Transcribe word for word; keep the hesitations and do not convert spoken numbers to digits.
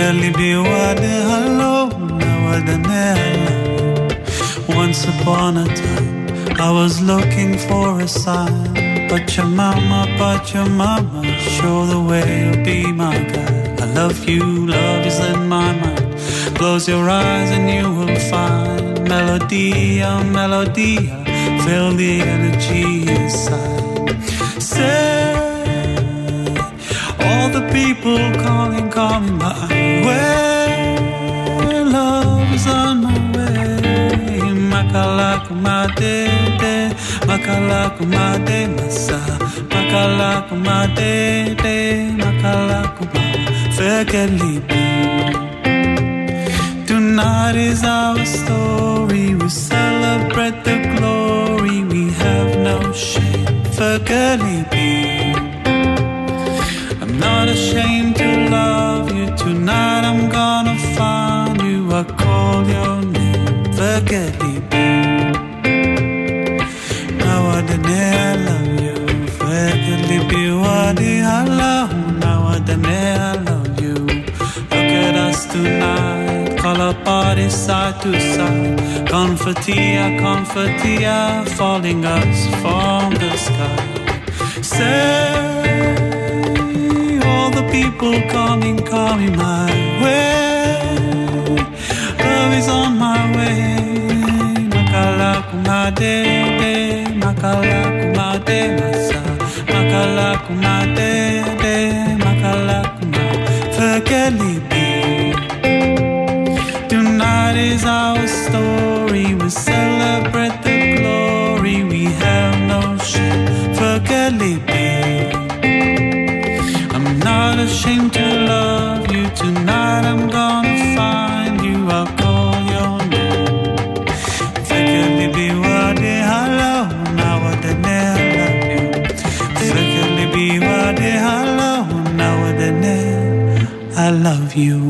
قلبي بيوعدها لو Once upon a time I was looking for a sign But your mama, but your mama Show the way, you'll be my guide I love you, love is in my mind Close your eyes and you will find Melodia, melodia Feel the energy inside Say All the people calling, calling my way Makalakmate, makalakmate, masa, makalakmate, makalakmate, fekelibi. Tonight is our story. We celebrate the glory. We have no shame, fekelibi. I'm not ashamed to love you. Tonight I'm gonna find you. I call your name. Forget me, now I don't love you. Forget me, what I love. Now I don't love you. Look at us tonight, color party side to side. Confetti, confetti, falling us from the sky. Say all the people coming, coming my way. Love is on my way Makalakumate Makalakumate Masa Makalakumate Makalakuma Fekelibi Tonight is our story We celebrate the glory We have no shame Fekelibi I'm not ashamed to love you Tonight I'm gonna find you I'll I love you.